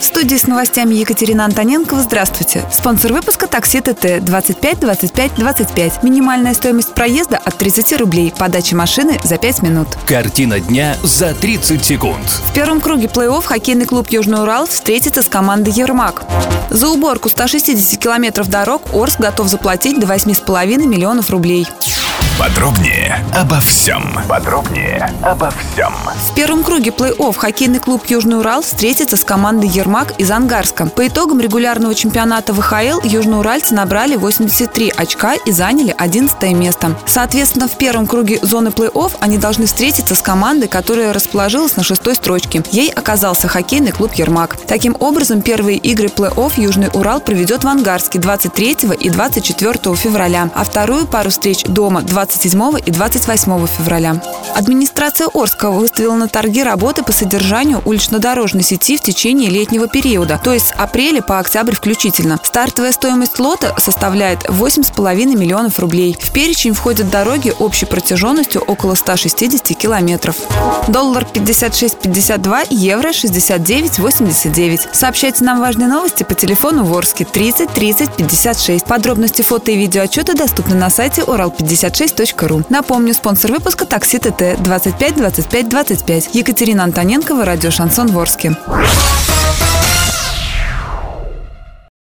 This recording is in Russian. В студии с новостями Екатерина Антоненкова. Здравствуйте. Спонсор выпуска «Такси ТТ» 25-25-25. Минимальная стоимость проезда от 30 рублей. Подача машины за 5 минут. Картина дня за 30 секунд. В первом круге плей-офф хоккейный клуб «Южный Урал» встретится с командой «Ермак». За уборку 160 километров дорог Орск готов заплатить до 8,5 миллионов рублей. Подробнее обо всем. В первом круге плей-офф хоккейный клуб «Южный Урал» встретится с командой «Ермак» из Ангарска. По итогам регулярного чемпионата ВХЛ южноуральцы набрали 83 очка и заняли 11 место. Соответственно, в первом круге зоны плей-офф они должны встретиться с командой, которая расположилась на 6-й строчке. Ей оказался хоккейный клуб «Ермак». Таким образом, первые игры плей-офф «Южный Урал» проведет в Ангарске 23 и 24 февраля, а вторую пару встреч дома 27 и 28 февраля. Администрация Орска выставила на торги работы по содержанию улично-дорожной сети в течение летнего периода, то есть с апреля по октябрь включительно. Стартовая стоимость лота составляет 8,5 миллионов рублей. В перечень входят дороги общей протяженностью около 160 километров. Доллар 56,52, евро 69,89. Сообщайте нам важные новости по телефону в Орске 30 30 56. Подробности фото и видеоотчета доступны на сайте урал56.ru. Напомню, спонсор выпуска «Такси ТТ» 25-25-25. Екатерина Антоненкова, Радио Шансон в Орске.